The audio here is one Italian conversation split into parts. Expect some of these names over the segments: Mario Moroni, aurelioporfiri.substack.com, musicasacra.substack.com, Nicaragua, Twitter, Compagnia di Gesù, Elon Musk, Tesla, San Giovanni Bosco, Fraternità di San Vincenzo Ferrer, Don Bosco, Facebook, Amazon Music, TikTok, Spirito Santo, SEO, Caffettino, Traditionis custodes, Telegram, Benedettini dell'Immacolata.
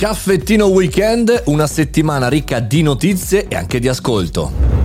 Caffettino Weekend, una settimana ricca di notizie e anche di ascolto.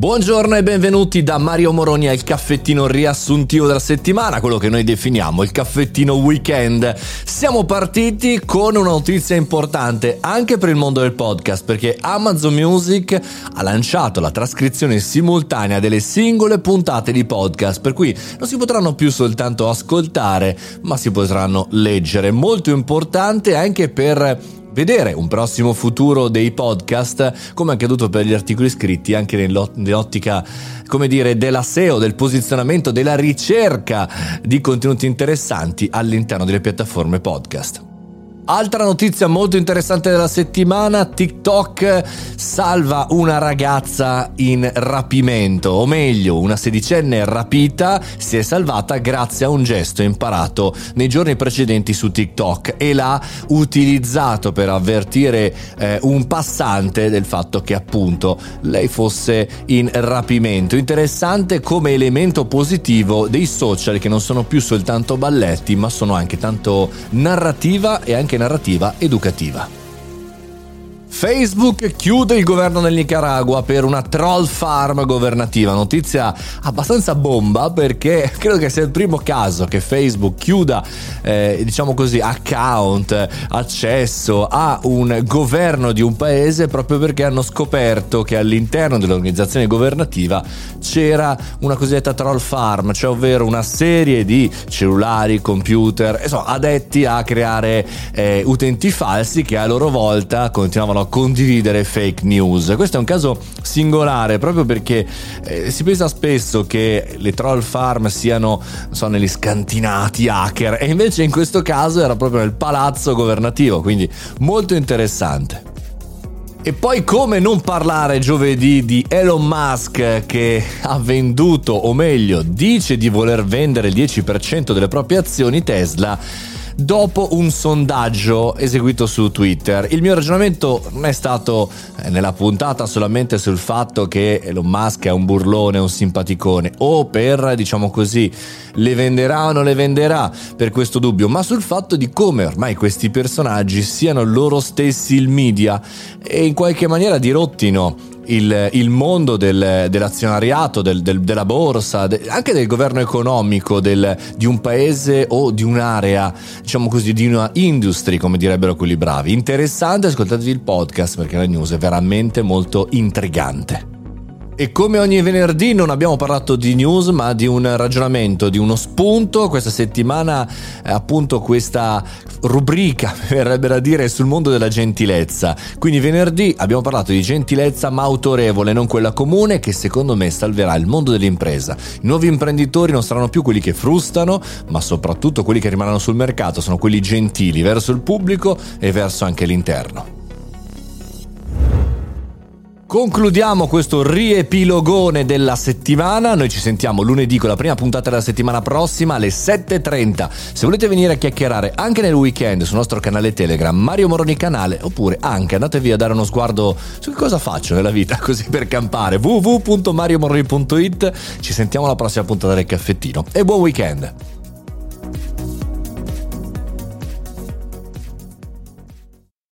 Buongiorno e benvenuti da Mario Moroni al caffettino riassuntivo della settimana, quello che noi definiamo il caffettino weekend. Siamo partiti con una notizia importante anche per il mondo del podcast, perché Amazon Music ha lanciato la trascrizione simultanea delle singole puntate di podcast, per cui non si potranno più soltanto ascoltare, ma si potranno leggere. Molto importante anche per vedere un prossimo futuro dei podcast, come è accaduto per gli articoli scritti, anche nell'ottica, come dire, della SEO, del posizionamento, della ricerca di contenuti interessanti all'interno delle piattaforme podcast. Altra notizia molto interessante della settimana: TikTok salva una ragazza in rapimento, o meglio, una sedicenne rapita si è salvata grazie a un gesto imparato nei giorni precedenti su TikTok e l'ha utilizzato per avvertire un passante del fatto che appunto lei fosse in rapimento. Interessante come elemento positivo dei social, che non sono più soltanto balletti, ma sono anche tanto narrativa e anche narrativa educativa. Facebook chiude il governo del Nicaragua per una troll farm governativa, notizia abbastanza bomba, perché credo che sia il primo caso che Facebook chiuda account, accesso a un governo di un paese, proprio perché hanno scoperto che all'interno dell'organizzazione governativa c'era una cosiddetta troll farm, cioè ovvero una serie di cellulari, computer, insomma, adetti a creare utenti falsi che a loro volta continuavano a condividere fake news. Questo è un caso singolare, proprio perché si pensa spesso che le troll farm siano negli scantinati hacker, e invece in questo caso era proprio nel palazzo governativo, quindi molto interessante. E poi come non parlare giovedì di Elon Musk, che ha venduto, o meglio dice di voler vendere il 10% delle proprie azioni Tesla dopo un sondaggio eseguito su Twitter. Il mio ragionamento non è stato nella puntata solamente sul fatto che Elon Musk è un burlone, un simpaticone, o per, le venderà o non le venderà, per questo dubbio, ma sul fatto di come ormai questi personaggi siano loro stessi il media e in qualche maniera dirottino il mondo dell'azionariato, della borsa, anche del governo economico di un paese o di un'area, di una industry, come direbbero quelli bravi. Interessante, ascoltatevi il podcast perché la news è veramente molto intrigante. E come ogni venerdì non abbiamo parlato di news, ma di un ragionamento, di uno spunto. Questa settimana appunto questa rubrica, verrebbe da dire, sul mondo della gentilezza. Quindi venerdì abbiamo parlato di gentilezza, ma autorevole, non quella comune, che secondo me salverà il mondo dell'impresa. I nuovi imprenditori non saranno più quelli che frustano, ma soprattutto quelli che rimarranno sul mercato sono quelli gentili verso il pubblico e verso anche l'interno. Concludiamo questo riepilogone della settimana. Noi ci sentiamo lunedì con la prima puntata della settimana prossima alle 7:30. Se volete venire a chiacchierare anche nel weekend sul nostro canale Telegram, Mario Moroni Canale, oppure anche andatevi a dare uno sguardo su che cosa faccio nella vita, così per campare, www.mariomoroni.it. Ci sentiamo alla prossima puntata del caffettino e buon weekend!